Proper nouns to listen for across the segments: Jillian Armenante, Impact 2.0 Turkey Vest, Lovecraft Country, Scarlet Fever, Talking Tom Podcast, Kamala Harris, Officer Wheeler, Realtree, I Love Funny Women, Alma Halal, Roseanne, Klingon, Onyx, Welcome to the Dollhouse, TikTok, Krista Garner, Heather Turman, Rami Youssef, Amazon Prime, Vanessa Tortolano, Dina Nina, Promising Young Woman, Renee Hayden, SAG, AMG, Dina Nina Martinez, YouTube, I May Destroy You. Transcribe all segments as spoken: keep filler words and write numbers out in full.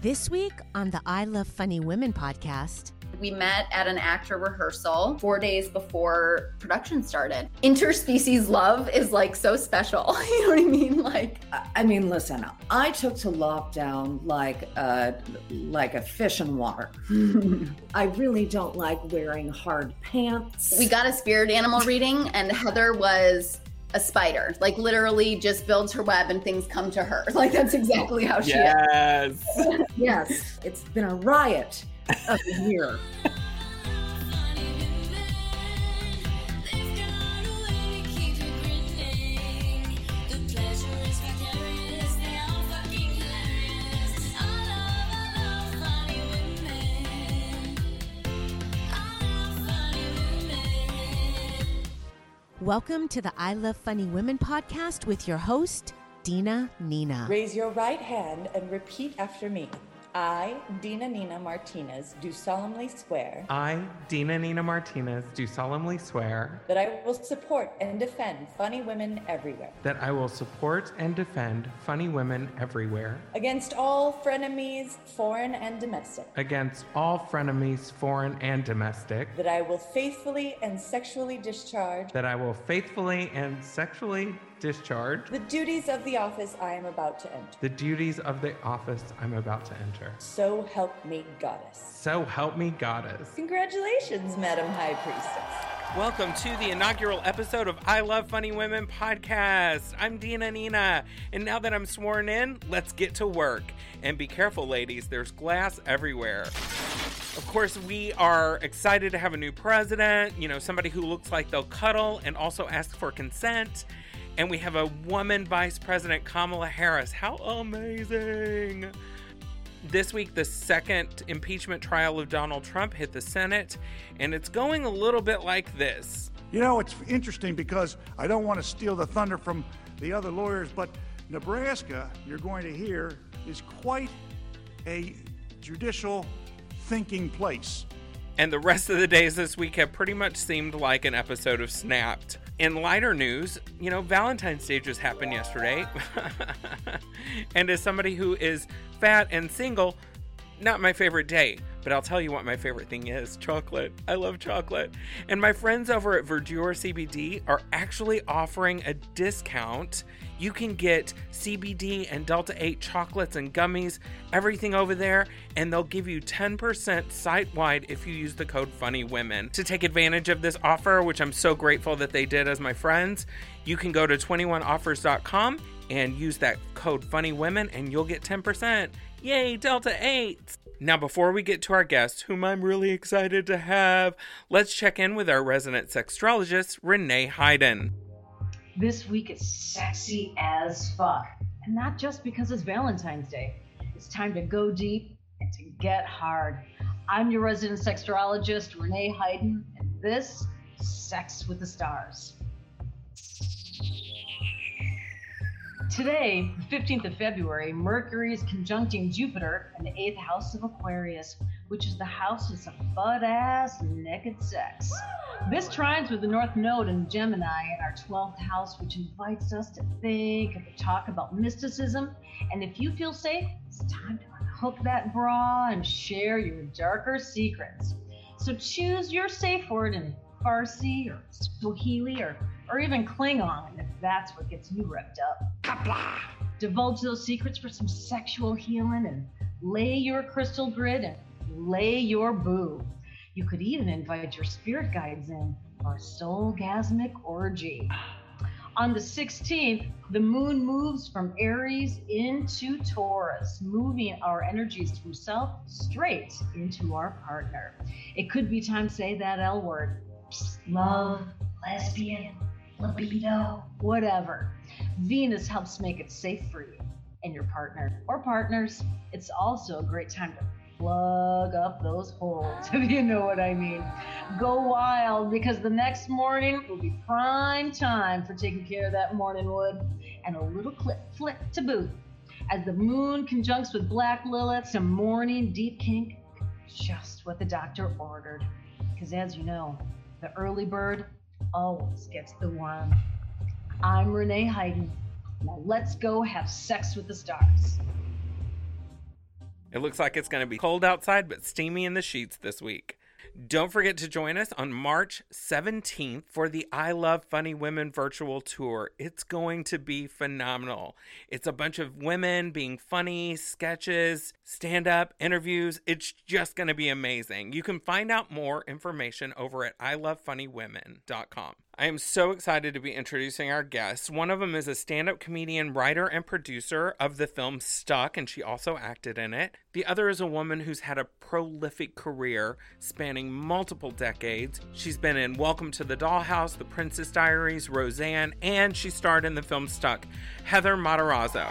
This week on the I Love Funny Women podcast. We met at an actor rehearsal four days before production started. Interspecies love is like so special. You know what I mean? Like, I mean, listen, I took to lockdown like a, like a fish in water. I really don't like wearing hard pants. We got a spirit animal reading and Heather was a spider, like literally just builds her web and things come to her. Like that's exactly how she yes. is. Yes. Yes. It's been a riot. Up here. Welcome to the I Love Funny Women podcast with your host, Dina Nina. Raise your right hand and repeat after me. I, Dina Nina Martinez, do solemnly swear. I, Dina Nina Martinez, do solemnly swear. That I will support and defend funny women everywhere. That I will support and defend funny women everywhere. Against all frenemies, foreign and domestic. Against all frenemies, foreign and domestic. That I will faithfully and sexually discharge. That I will faithfully and sexually discharge the duties of the office I am about to enter. The duties of the office I'm about to enter. So help me, goddess. So help me, goddess. Congratulations, Madam High Priestess. Welcome to the inaugural episode of I Love Funny Women podcast. I'm Dina Nina, and now that I'm sworn in, let's get to work. And be careful, ladies, there's glass everywhere. Of course, we are excited to have a new president, you know, somebody who looks like they'll cuddle and also ask for consent. And we have a woman vice president, Kamala Harris. How amazing. This week, the second impeachment trial of Donald Trump hit the Senate, and it's going a little bit like this. You know, it's interesting because I don't want to steal the thunder from the other lawyers, but Nebraska, you're going to hear, is quite a judicial thinking place. And the rest of the days this week have pretty much seemed like an episode of Snapped. In lighter news, you know, Valentine's Day just happened yesterday. And as somebody who is fat and single, not my favorite day. But I'll tell you what my favorite thing is. Chocolate. I love chocolate. And my friends over at Verdure C B D are actually offering a discount. You can get C B D and Delta eight chocolates and gummies, everything over there, and they'll give you ten percent site-wide if you use the code FUNNYWOMEN. To take advantage of this offer, which I'm so grateful that they did as my friends, you can go to twenty-one offers dot com and use that code FUNNYWOMEN and you'll get ten percent. Yay, Delta eight! Now, before we get to our guest, whom I'm really excited to have, let's check in with our resident sextrologist, Renee Hayden. This week is sexy as fuck, and not just because it's Valentine's Day. It's time to go deep and to get hard. I'm your resident sextrologist, Renee Hayden, and this is Sex with the Stars. Today, the fifteenth of February, Mercury is conjuncting Jupiter in the eighth house of Aquarius, which is the house of some butt-ass naked sex. This trines with the North Node in Gemini in our twelfth house, which invites us to think and to talk about mysticism. And if you feel safe, it's time to unhook that bra and share your darker secrets. So choose your safe word in Farsi or Swahili or or even Klingon, if that's what gets you revved up. Kapla! Divulge those secrets for some sexual healing and lay your crystal grid and lay your boo. You could even invite your spirit guides in for a soulgasmic orgy. On the sixteenth, the moon moves from Aries into Taurus, moving our energies from self straight into our partner. It could be time to say that L word. Psst, love, lesbian, libido, whatever. Venus helps make it safe for you and your partner or partners. It's also a great time to plug up those holes, if you know what I mean. Go wild, because the next morning will be prime time for taking care of that morning wood and a little clip flip to boot. As the moon conjuncts with black Lilith, some morning deep kink, just what the doctor ordered. Because as you know, the early bird always gets the worm. I'm Renee Hayden. Now let's go have sex with the stars. It looks like it's going to be cold outside, but steamy in the sheets this week. Don't forget to join us on March seventeenth for the I Love Funny Women virtual tour. It's going to be phenomenal. It's a bunch of women being funny, sketches, stand-up, interviews. It's just going to be amazing. You can find out more information over at I love funny women dot com. I am so excited to be introducing our guests. One of them is a stand-up comedian, writer, and producer of the film Stuck, and she also acted in it. The other is a woman who's had a prolific career spanning multiple decades. She's been in Welcome to the Dollhouse, The Princess Diaries, Roseanne, and she starred in the film Stuck, Heather Matarazzo.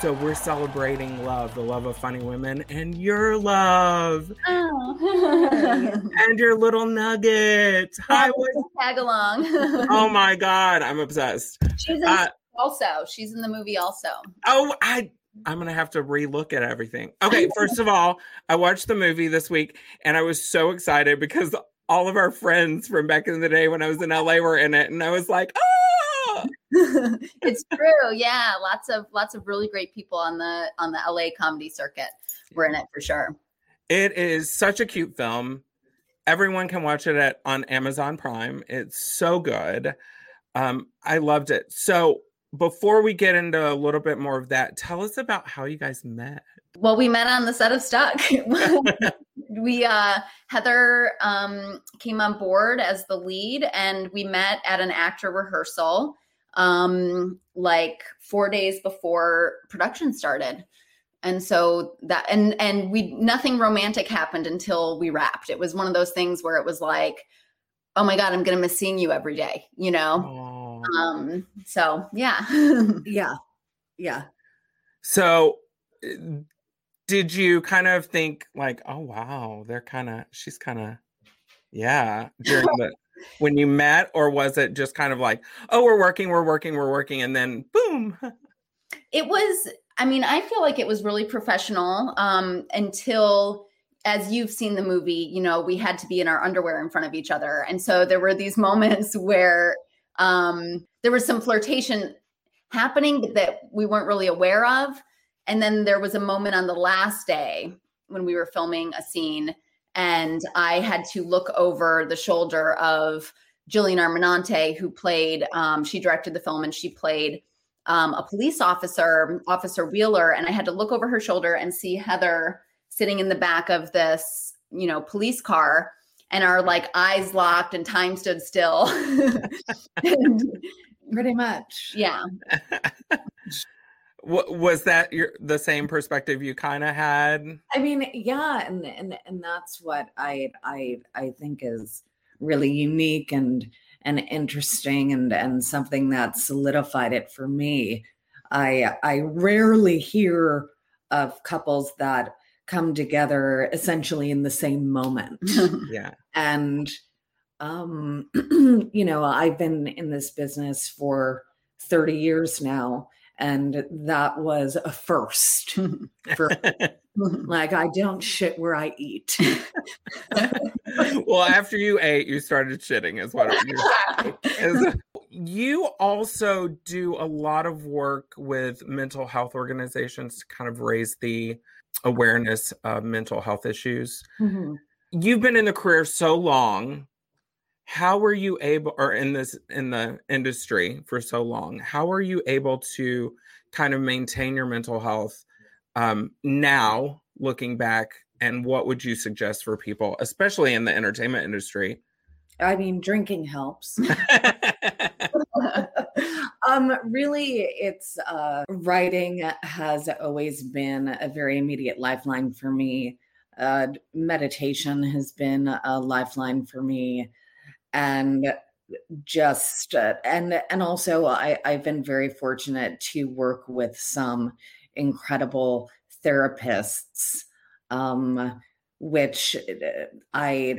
So we're celebrating love, the love of funny women, and your love. Oh. And your little nuggets. Hi, tag along. Oh my God, I'm obsessed. She's in uh, also. She's in the movie also. Oh, I I'm gonna have to relook at everything. Okay, first of all, I watched the movie this week, and I was so excited because all of our friends from back in the day when I was in L A were in it, and I was like, oh. It's true. Yeah. Lots of, lots of really great people on the, on the L A comedy circuit. We're in it for sure. It is such a cute film. Everyone can watch it at, on Amazon Prime. It's so good. Um, I loved it. So before we get into a little bit more of that, tell us about how you guys met. Well, we met on the set of Stuck. We, uh, Heather um, came on board as the lead, and we met at an actor rehearsal. Um, like four days before production started. And so that, and, and we, nothing romantic happened until we wrapped. It was one of those things where it was like, oh my God, I'm going to miss seeing you every day, you know? Oh. Um, so yeah. Yeah. Yeah. So did you kind of think like, oh wow, they're kind of, she's kind of, yeah. During the, when you met, or was it just kind of like, oh, we're working, we're working, we're working, and then boom? It was, I mean, I feel like it was really professional um, until, as you've seen the movie, you know, we had to be in our underwear in front of each other. And so there were these moments where um, there was some flirtation happening that we weren't really aware of. And then there was a moment on the last day when we were filming a scene, and I had to look over the shoulder of Jillian Armenante, who played, um, she directed the film, and she played um, a police officer, Officer Wheeler. And I had to look over her shoulder and see Heather sitting in the back of this, you know, police car, and our like eyes locked and time stood still. Pretty much. Yeah. Was that your, the same perspective you kind of had? I mean, yeah, and and and that's what I I I think is really unique and and interesting and and something that solidified it for me. I I rarely hear of couples that come together essentially in the same moment. Yeah, and um, you know, I've been in this business for thirty years now. And that was a first for like, I don't shit where I eat. Well, after you ate, you started shitting is what it is. You also do a lot of work with mental health organizations to kind of raise the awareness of mental health issues. Mm-hmm. You've been in the career so long. How were you able, or in this, in the industry for so long, how are you able to kind of maintain your mental health um, now looking back? And what would you suggest for people, especially in the entertainment industry? I mean, drinking helps. um, really, it's uh, writing has always been a very immediate lifeline for me. Uh, meditation has been a lifeline for me. And just, uh, and, and also I, I've been very fortunate to work with some incredible therapists, um, which I,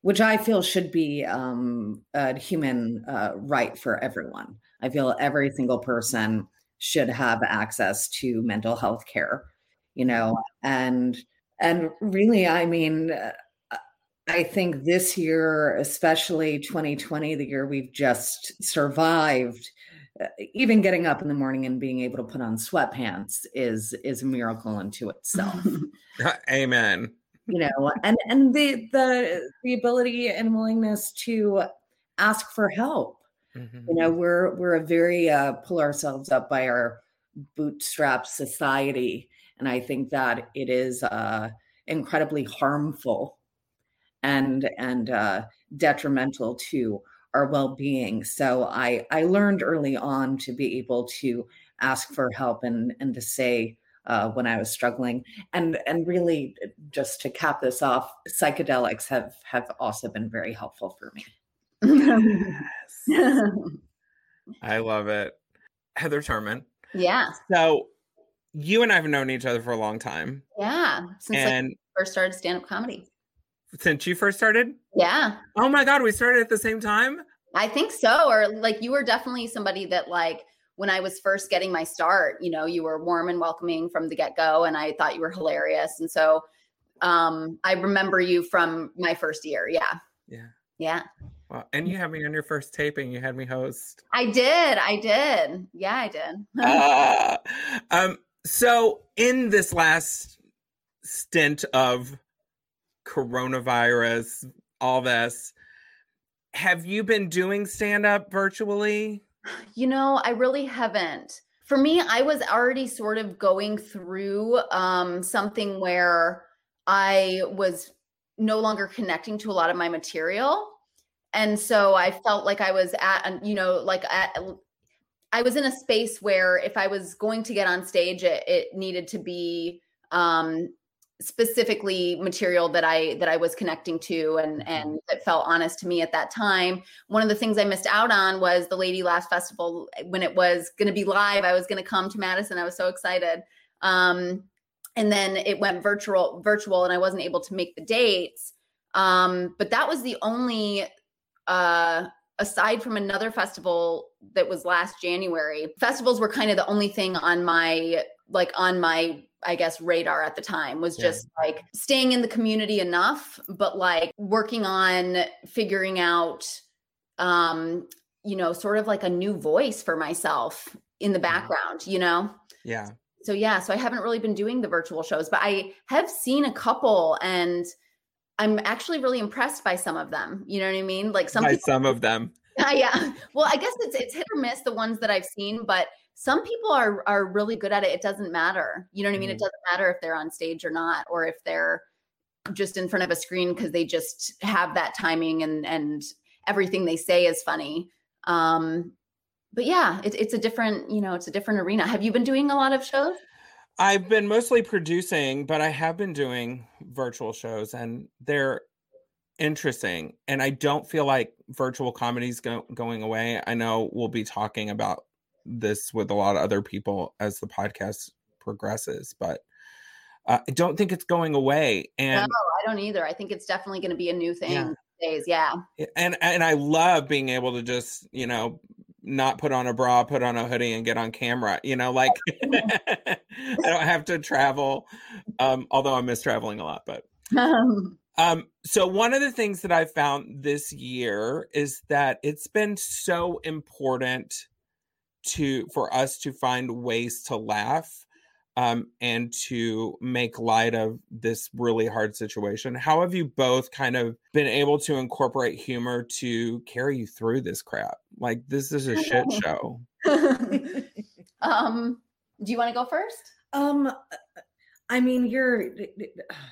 which I feel should be, um, a human, uh, right for everyone. I feel every single person should have access to mental health care, you know, and, and really, I mean, uh, I think this year, especially twenty twenty, the year we've just survived, even getting up in the morning and being able to put on sweatpants is is a miracle unto itself. Amen. You know, and and the the the ability and willingness to ask for help. Mm-hmm. You know, we're we're a very uh, pull ourselves up by our bootstrap society, and I think that it is uh, incredibly harmful and and uh, detrimental to our well-being. So I, I learned early on to be able to ask for help and, and to say uh, when I was struggling. And and really, just to cap this off, psychedelics have, have also been very helpful for me. Yes. I love it. Heather Turman. Yeah. So you and I have known each other for a long time. Yeah. Since and- like, we first started stand-up comedy. Since you first started? Yeah. Oh my God, we started at the same time? I think so. Or like you were definitely somebody that like when I was first getting my start, you know, you were warm and welcoming from the get-go and I thought you were hilarious. And so um, I remember you from my first year. Yeah. Yeah. Yeah. Well, and you had me on your first taping. You had me host. I did. I did. Yeah, I did. uh, um. So in this last stint of coronavirus, all this, have you been doing stand-up virtually? You know, I really haven't. For me, I was already sort of going through um, something where I was no longer connecting to a lot of my material. And so I felt like I was at, you know, like at, I was in a space where if I was going to get on stage, it, it needed to be um, specifically material that I that I was connecting to and and that felt honest to me at that time. One of the things I missed out on was the Lady Last Festival when it was going to be live. I was going to come to Madison. I was so excited, um, and then it went virtual, virtual, and I wasn't able to make the dates. Um, but that was the only. Uh, aside from another festival that was last January, festivals were kind of the only thing on my, like on my, I guess, radar at the time was just yeah. like staying in the community enough, but like working on figuring out, um, you know, sort of like a new voice for myself in the background, you know? Yeah. So yeah, so I haven't really been doing the virtual shows, but I have seen a couple and I'm actually really impressed by some of them. You know what I mean? Like some by people, some of them. Uh, yeah. Well, I guess it's it's hit or miss the ones that I've seen, but some people are are really good at it. It doesn't matter. You know what I mean? Mm. It doesn't matter if they're on stage or not, or if they're just in front of a screen because they just have that timing and and everything they say is funny. Um, but yeah, it's it's a different you know it's a different arena. Have you been doing a lot of shows? I've been mostly producing, but I have been doing virtual shows and they're interesting. And I don't feel like virtual comedy's go- going away. I know we'll be talking about this with a lot of other people as the podcast progresses, but uh, I don't think it's going away. And no, I don't either. I think it's definitely going to be a new thing yeah. these days. Yeah. And, and I love being able to just, you know, not put on a bra, put on a hoodie and get on camera, you know, like I don't have to travel. Um, although I miss traveling a lot, but, um, so one of the things that I found this year is that it's been so important to, for us to find ways to laugh, um, and to make light of this really hard situation. How have you both kind of been able to incorporate humor to carry you through this crap? Like, this is a shit show. um, do you want to go first? Um, I mean, you're,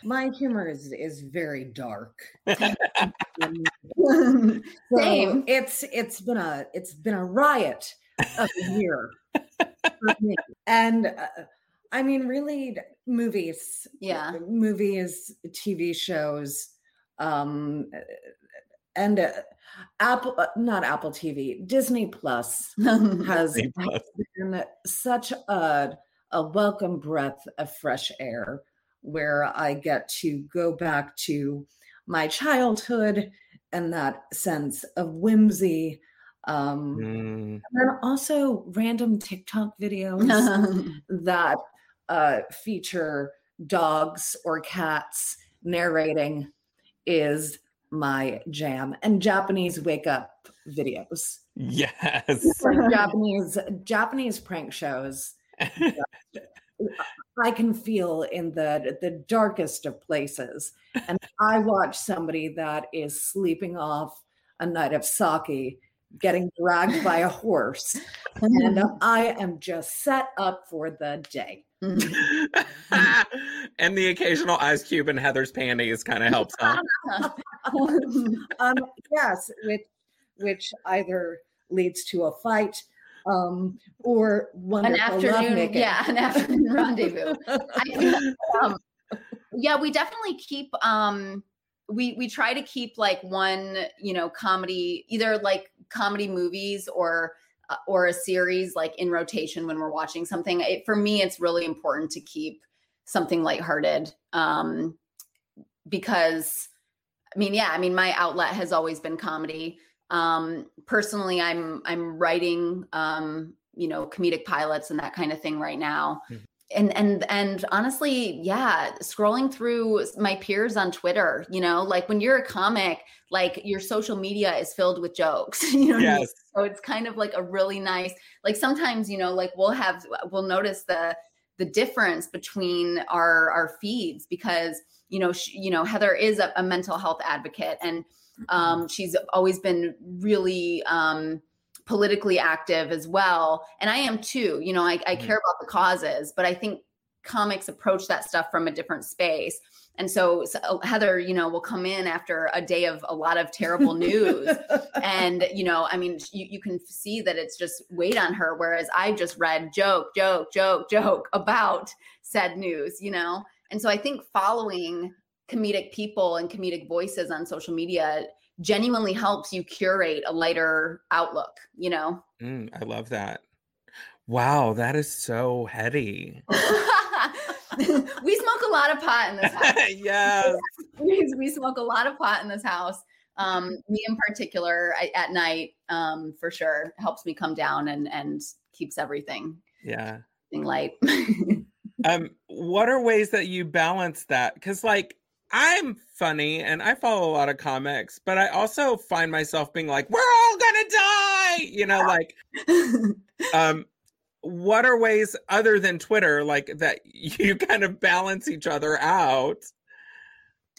my humor is, is very dark. Same. So it's, it's been a, it's been a riot of a year. And, uh, I mean, really movies, yeah, movies, T V shows, um, and uh, Apple, uh, not Apple T V, Disney Plus has, Disney Plus. has been such a, a welcome breath of fresh air where I get to go back to my childhood and that sense of whimsy. Um, mm. And then also random TikTok videos that Uh, feature dogs or cats narrating is my jam, and Japanese wake up videos. Yes. Japanese Japanese prank shows. I can feel in the the darkest of places. And I watch somebody that is sleeping off a night of sake getting dragged by a horse. And I am just set up for the day. And the occasional Ice Cube in Heather's panties kind of helps out. um, yes, which which either leads to a fight um, or one an afternoon, yeah, an afternoon rendezvous. I, um, yeah, we definitely keep. Um, we we try to keep like one, you know, comedy, either like comedy movies or. or a series like in rotation when we're watching something. It, for me, it's really important to keep something lighthearted um, because I mean, yeah, I mean, my outlet has always been comedy. Um, personally, I'm, I'm writing, um, you know, comedic pilots and that kind of thing right now. Mm-hmm. And, and, and honestly, yeah, scrolling through my peers on Twitter, you know, like when you're a comic, like your social media is filled with jokes, you know? Yes. What I mean? So it's kind of like a really nice, like sometimes, you know, like we'll have, we'll notice the, the difference between our, our feeds because, you know, she, you know, Heather is a, a mental health advocate and um, she's always been really, um, politically active as well. And I am too, you know, I, I care about the causes, but I think comics approach that stuff from a different space. And so, so Heather, you know, will come in after a day of a lot of terrible news. And, you know, I mean, you, you can see that it's just weight on her. Whereas I just read joke, joke, joke, joke about said news, you know? And so I think following comedic people and comedic voices on social media genuinely helps you curate a lighter outlook, you know? Mm, I love that. Wow, that is so heady. We smoke a lot of pot in this house. Yes. we, we smoke a lot of pot in this house. Um, me in particular, I, at night, um, for sure, helps me come down and, and keeps everything, yeah, everything light. um, what are ways that you balance that? Because like, I'm funny and I follow a lot of comics, but I also find myself being like, we're all gonna die, you know, like, um, what are ways other than Twitter, like that you kind of balance each other out?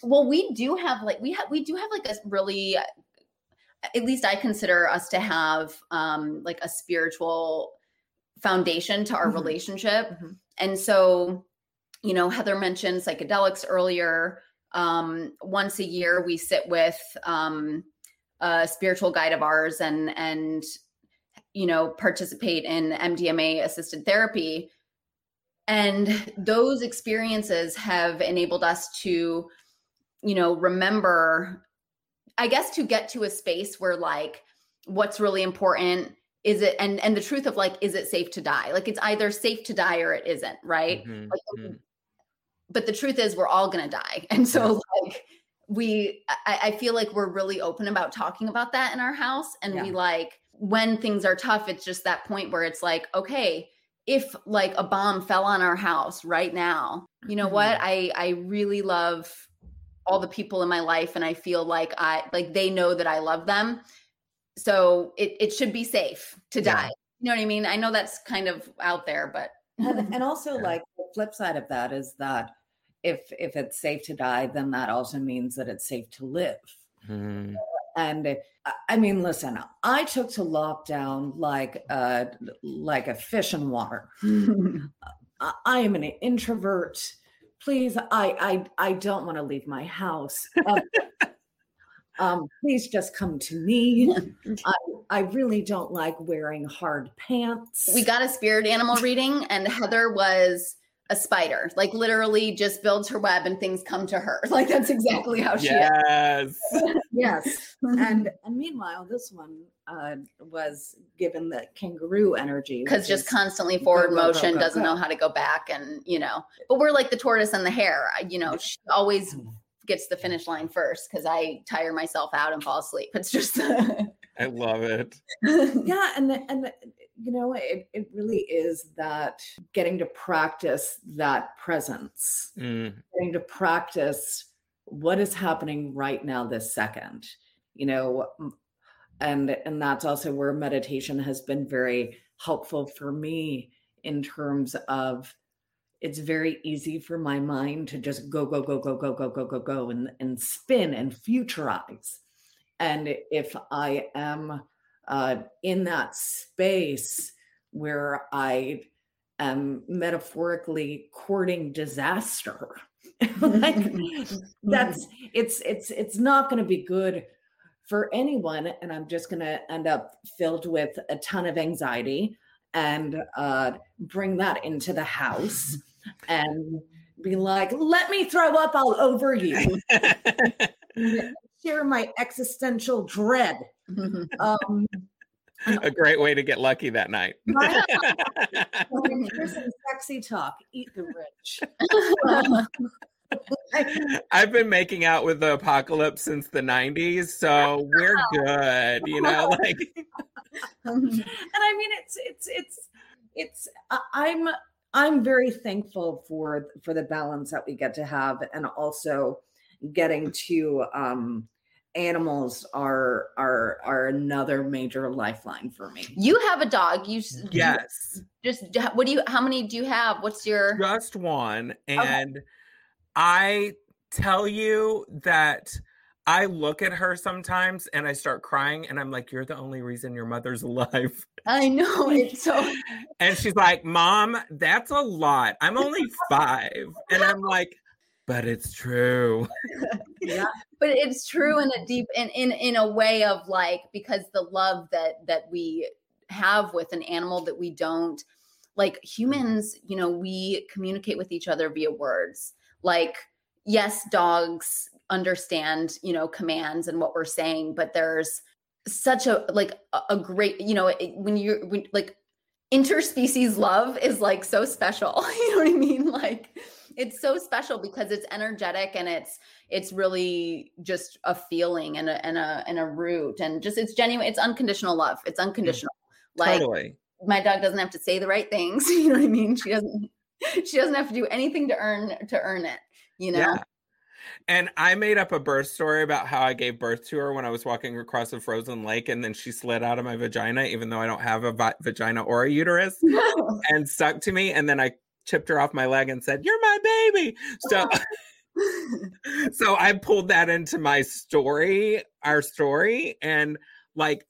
Well, we do have like, we have, we do have like a really, at least I consider us to have, um, like a spiritual foundation to our mm-hmm. relationship. Mm-hmm. And so, you know, Heather mentioned psychedelics earlier. Um, once a year, we sit with um, a spiritual guide of ours and, and you know, participate in M D M A-assisted therapy. And those experiences have enabled us to, you know, remember, I guess, to get to a space where, like, what's really important is it, and, and the truth of, like, is it safe to die? Like, it's either safe to die or it isn't, right? Mm-hmm, like, mm-hmm. But the truth is we're all going to die. And so like we, I, I feel like we're really open about talking about that in our house. And yeah. we like, when things are tough, it's just that point where it's like, okay, if like a bomb fell on our house right now, you know mm-hmm. what? I, I really love all the people in my life. And I feel like I, like they know that I love them. So it, it should be safe to yeah. die. You know what I mean? I know that's kind of out there, but. And, and also yeah. like the flip side of that is that if if it's safe to die, then that also means that it's safe to live. Mm. And it, I mean, listen, I took to lockdown like a, like a fish in water. I, I am an introvert. Please, I I, I don't want to leave my house. Um, um, please just come to me. I, I really don't like wearing hard pants. We got a spirit animal reading and Heather was a spider, like literally just builds her web and things come to her. Like that's exactly how she yes. is. Yes. And, and meanwhile, this one uh, was given the kangaroo energy. Because just constantly forward go, go, go, motion, go, go, doesn't go. know how to go back. And, you know, but we're like the tortoise and the hare, you know, she always gets the finish line first because I tire myself out and fall asleep. It's just... I love it. Yeah. And, the, and the, you know, it, it really is that getting to practice that presence, mm. getting to practice what is happening right now, this second. You know, And, and that's also where meditation has been very helpful for me in terms of it's very easy for my mind to just go, go, go, go, go, go, go, go, go, and, and spin and futurize. And if I am uh, in that space where I am metaphorically courting disaster, like that's, it's, it's, it's not going to be good for anyone. And I'm just going to end up filled with a ton of anxiety and uh, bring that into the house and be like, let me throw up all over you. Share my existential dread. Um, a great way to get lucky that night. Here's some sexy talk. Eat the rich. I've been making out with the apocalypse since the nineties, so we're good, you know, like. And I mean, it's, it's, it's, it's, I'm, I'm very thankful for, for the balance that we get to have. And also getting to, um, animals are, are, are another major lifeline for me. You have a dog. You yes. You just, what do you, how many do you have? What's your? Just one. And okay. I tell you that I look at her sometimes and I start crying and I'm like, you're the only reason your mother's alive. I know. It's so. And she's like, Mom, that's a lot. I'm only five. And I'm like, but it's true. Yeah. But it's true in a deep, in, in, in a way of like, because the love that, that we have with an animal that we don't, like humans, you know, we communicate with each other via words. Like, yes, dogs understand, you know, commands and what we're saying, but there's such a, like a, a great, you know, it, when you're when, like interspecies love is like so special. You know what I mean? Like it's so special because it's energetic and it's, it's really just a feeling and a, and a, and a root and just, it's genuine. It's unconditional love. It's unconditional. Like totally. My dog doesn't have to say the right things. You know what I mean? She doesn't. She doesn't have to do anything to earn to earn it, you know? Yeah. And I made up a birth story about how I gave birth to her when I was walking across a frozen lake and then she slid out of my vagina, even though I don't have a vi- vagina or a uterus, no. And stuck to me. And then I chipped her off my leg and said, you're my baby. So, so I pulled that into my story, our story. And like,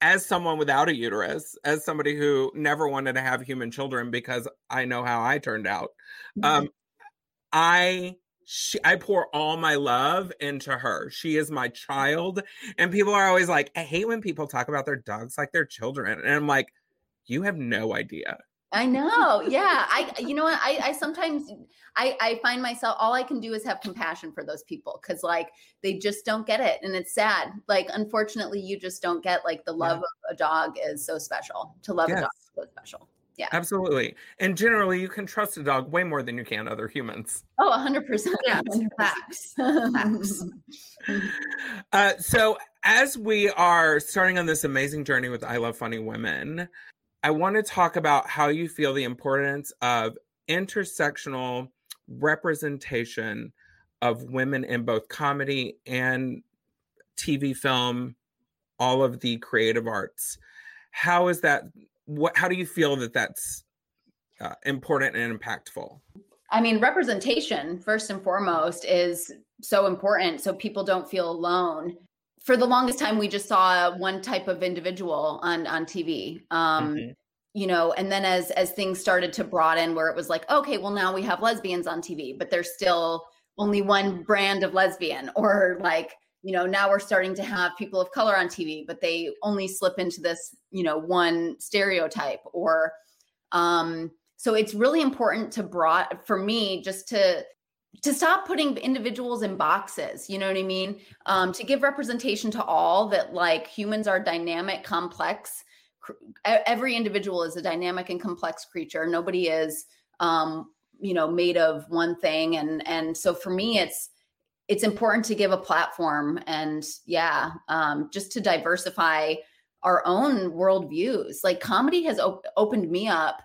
as someone without a uterus, as somebody who never wanted to have human children because I know how I turned out, um, I she, I pour all my love into her. She is my child. And people are always like, I hate when people talk about their dogs like their children. And I'm like, you have no idea. I know. Yeah. I, you know what? I, I sometimes I, I find myself, all I can do is have compassion for those people. Cause like, they just don't get it. And it's sad. Like, unfortunately you just don't get like the love yeah. of a dog is so special. To love yes. a dog is so special. Yeah, absolutely. And generally you can trust a dog way more than you can other humans. Oh, a hundred percent. Facts. Facts. Uh, so as we are starting on this amazing journey with I Love Funny Women, I want to talk about how you feel the importance of intersectional representation of women in both comedy and T V, film, all of the creative arts. How is that? What? How do you feel that that's uh, important and impactful? I mean, representation, first and foremost, is so important so people don't feel alone. For the longest time, we just saw one type of individual on, on T V, um, mm-hmm. you know, and then as, as things started to broaden where it was like, okay, well now we have lesbians on T V, but there's still only one brand of lesbian, or like, you know, now we're starting to have people of color on T V, but they only slip into this, you know, one stereotype or, um, so it's really important to broad for me just to, to stop putting individuals in boxes, you know what I mean? Um, to give representation to all, that like humans are dynamic, complex. Every individual is a dynamic and complex creature. Nobody is, um, you know, made of one thing. And, and so for me, it's, it's important to give a platform and yeah, um, just to diversify our own worldviews. Like comedy has op- opened me up.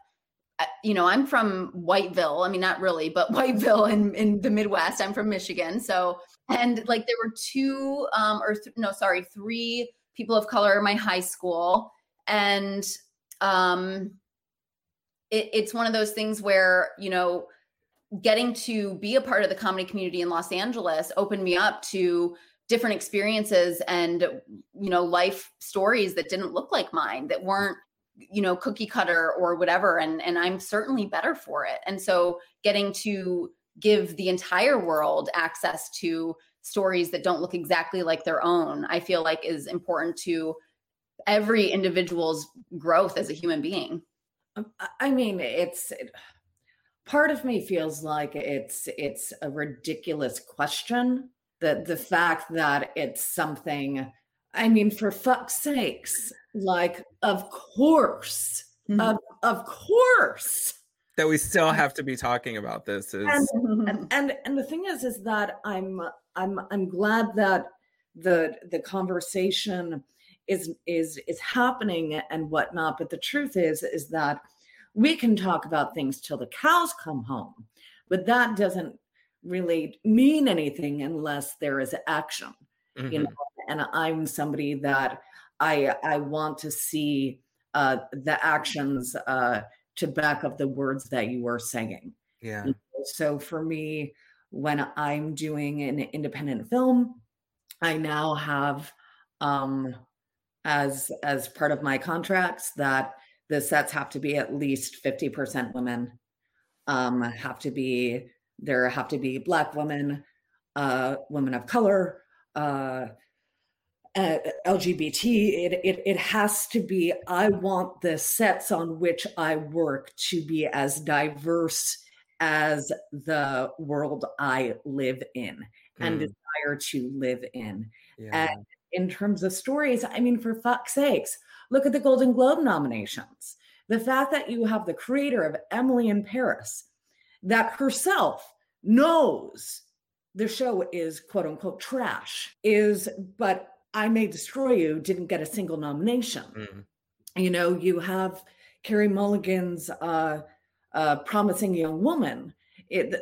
You know, I'm from Whiteville. I mean, not really, but Whiteville in, in the Midwest. I'm from Michigan. So, and like there were two um, or th- no, sorry, three people of color in my high school. And um, it, it's one of those things where, you know, getting to be a part of the comedy community in Los Angeles opened me up to different experiences and, you know, life stories that didn't look like mine, that weren't, you know, cookie cutter or whatever. And, and I'm certainly better for it. And so getting to give the entire world access to stories that don't look exactly like their own, I feel like is important to every individual's growth as a human being. I mean, it's it, part of me feels like it's it's a ridiculous question. The, the fact that it's something, I mean, for fuck's sakes, like, of course, mm-hmm. of, of course. That we still have to be talking about this is and, and, and and the thing is is that I'm I'm I'm glad that the the conversation is is is happening and whatnot, but the truth is is that we can talk about things till the cows come home, but that doesn't really mean anything unless there is action. Mm-hmm. You know, and I'm somebody that I I want to see uh, the actions uh, to back up the words that you were saying. Yeah. So for me, when I'm doing an independent film, I now have um, as as part of my contracts that the sets have to be at least fifty percent women, um, have to be there have to be Black women, uh, women of color, uh, Uh, L G B T, it, it it has to be, I want the sets on which I work to be as diverse as the world I live in mm. and desire to live in. Yeah. And in terms of stories, I mean, for fuck's sakes, look at the Golden Globe nominations. The fact that you have the creator of Emily in Paris that herself knows the show is quote unquote trash is, but I May Destroy You didn't get a single nomination. Mm-hmm. You know, you have Carey Mulligan's uh, uh, Promising Young Woman, it,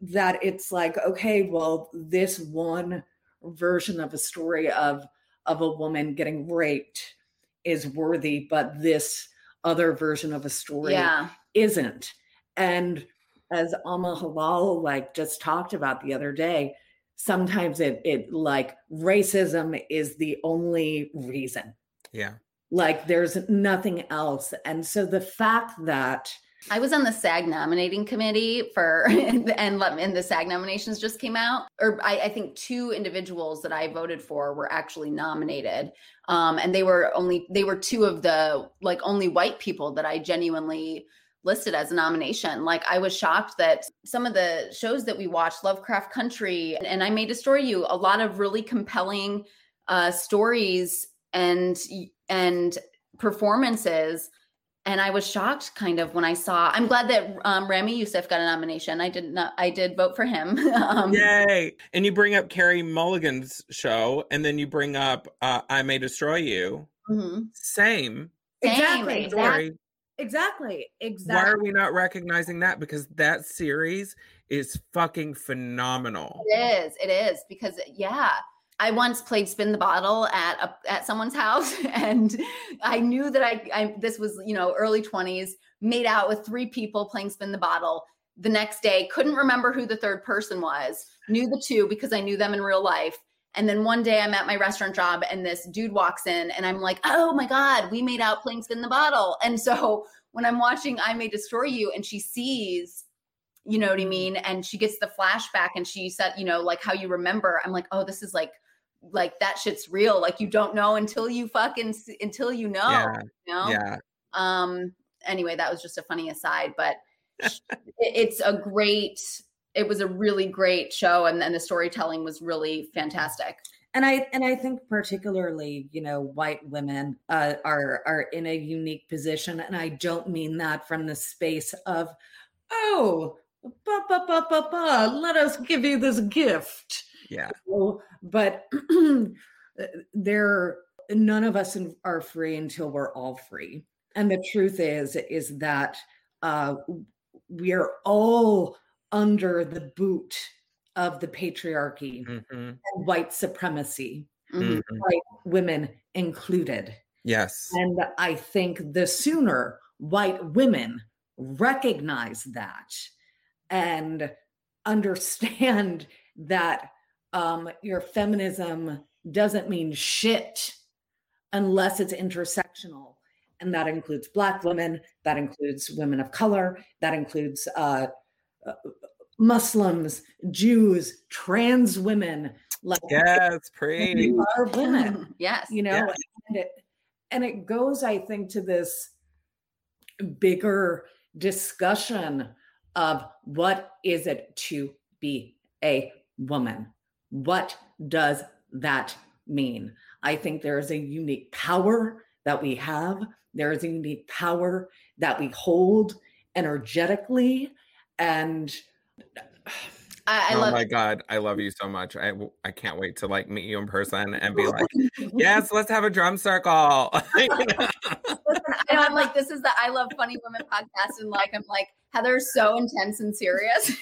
that it's like, okay, well, this one version of a story of, of a woman getting raped is worthy, but this other version of a story yeah. isn't. And as Alma Halal, like, just talked about the other day, sometimes it, it like racism is the only reason. Yeah. Like there's nothing else. And so the fact that I was on the SAG nominating committee for, and, and, and the SAG nominations just came out, or I, I think two individuals that I voted for were actually nominated. Um, and they were only, they were two of the like only white people that I genuinely listed as a nomination. Like I was shocked that some of the shows that we watched, Lovecraft Country and, and I May Destroy You, a lot of really compelling uh, stories and, and performances. And I was shocked kind of when I saw, I'm glad that um, Rami Youssef got a nomination. I did not, I did vote for him. um, Yay. And you bring up Carey Mulligan's show and then you bring up uh, I May Destroy You. Mm-hmm. Same. Same. Exactly. Exactly. Exactly. Exactly. Why are we not recognizing that? Because that series is fucking phenomenal. It is. It is. Because yeah, I once played Spin the Bottle at a, at someone's house, and I knew that I, I this was, you know, early twenties, made out with three people playing Spin the Bottle. The next day, couldn't remember who the third person was. Knew the two because I knew them in real life. And then one day I'm at my restaurant job and this dude walks in and I'm like, oh my God, we made out playing Spin the Bottle. And so when I'm watching I May Destroy You and she sees, you know what I mean? And she gets the flashback and she said, you know, like how you remember, I'm like, oh, this is like, like that shit's real. Like you don't know until you fucking, until you know, yeah. you know? Yeah. Um, anyway, that was just a funny aside, but it's a great, it was a really great show. And then the storytelling was really fantastic. And I, and I think particularly, you know, white women uh, are, are in a unique position. And I don't mean that from the space of, oh, bah, bah, bah, bah, bah, let us give you this gift. Yeah. So, but there, none of us are free until we're all free. And the truth is, is that uh, we are all under the boot of the patriarchy mm-hmm. and white supremacy. mm-hmm. white women included. Yes. And I think the sooner white women recognize that and understand that um, your feminism doesn't mean shit unless it's intersectional. And that includes Black women, that includes women of color, that includes uh, Muslims, Jews, trans women. Like, yes, praise. Are women. Yes. You know, yes. And, it, and it goes, I think, to this bigger discussion of what is it to be a woman? What does that mean? I think there is a unique power that we have. There is a unique power that we hold energetically. And I, I oh love my it. God, I love you so much. I, I can't wait to like meet you in person and be like, yes, let's have a drum circle. And I'm like, this is the I Love Funny Women podcast. And like, I'm like, Heather's so intense and serious.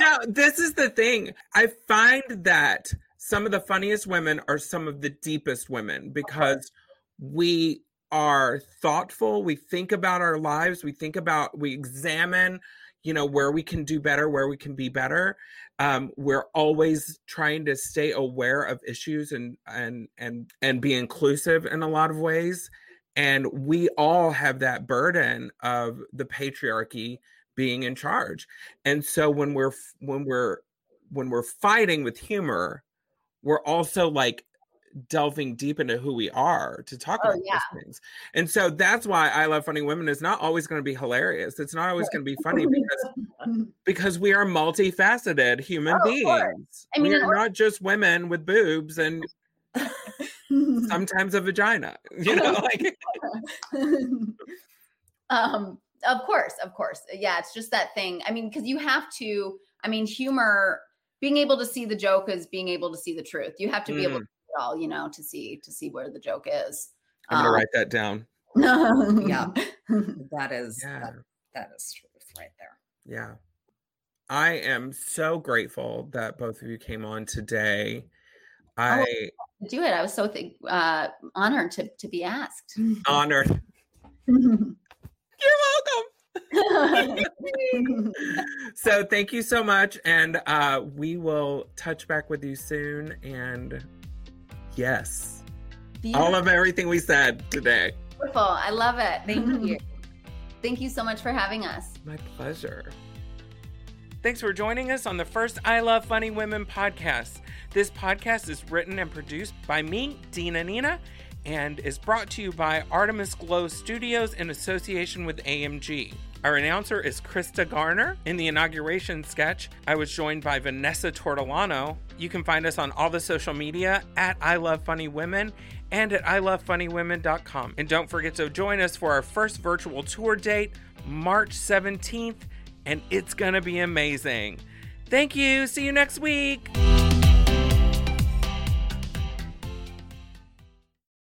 Now, this is the thing. I find that some of the funniest women are some of the deepest women because we are thoughtful. We think about our lives. We think about, we examine, you know, where we can do better, where we can be better. Um, we're always trying to stay aware of issues and, and, and, and be inclusive in a lot of ways. And we all have that burden of the patriarchy being in charge. And so when we're, when we're, when we're fighting with humor, we're also like delving deep into who we are to talk oh, about yeah. these things. And so that's why I Love Funny Women is not always going to be hilarious. It's not always going to be funny because, because we are multifaceted human oh, beings. I mean, we're not just women with boobs and sometimes a vagina, you know, like. um, of course, of course. Yeah. It's just that thing. I mean, cause you have to, I mean, humor, being able to see the joke is being able to see the truth. You have to be mm. able to see it all, you know, to see, to see where the joke is. I'm going to um, write that down. yeah. That is, yeah. That, that is truth right there. Yeah. I am so grateful that both of you came on today. I, I do it. I was so th- uh, honored to, to be asked. Honored. You're welcome. So thank you so much. And uh, we will touch back with you soon. And yes, beautiful. All of everything we said today. Beautiful. I love it. Thank you. Thank you so much for having us. My pleasure. Thanks for joining us on the first I Love Funny Women podcast. This podcast is written and produced by me, Dina Nina, and is brought to you by Artemis Glow Studios in association with A M G. Our announcer is Krista Garner. In the inauguration sketch, I was joined by Vanessa Tortolano. You can find us on all the social media at I Love Funny Women and at I Love Funny Women dot com. And don't forget to join us for our first virtual tour date, March seventeenth. And it's going to be amazing. Thank you. See you next week.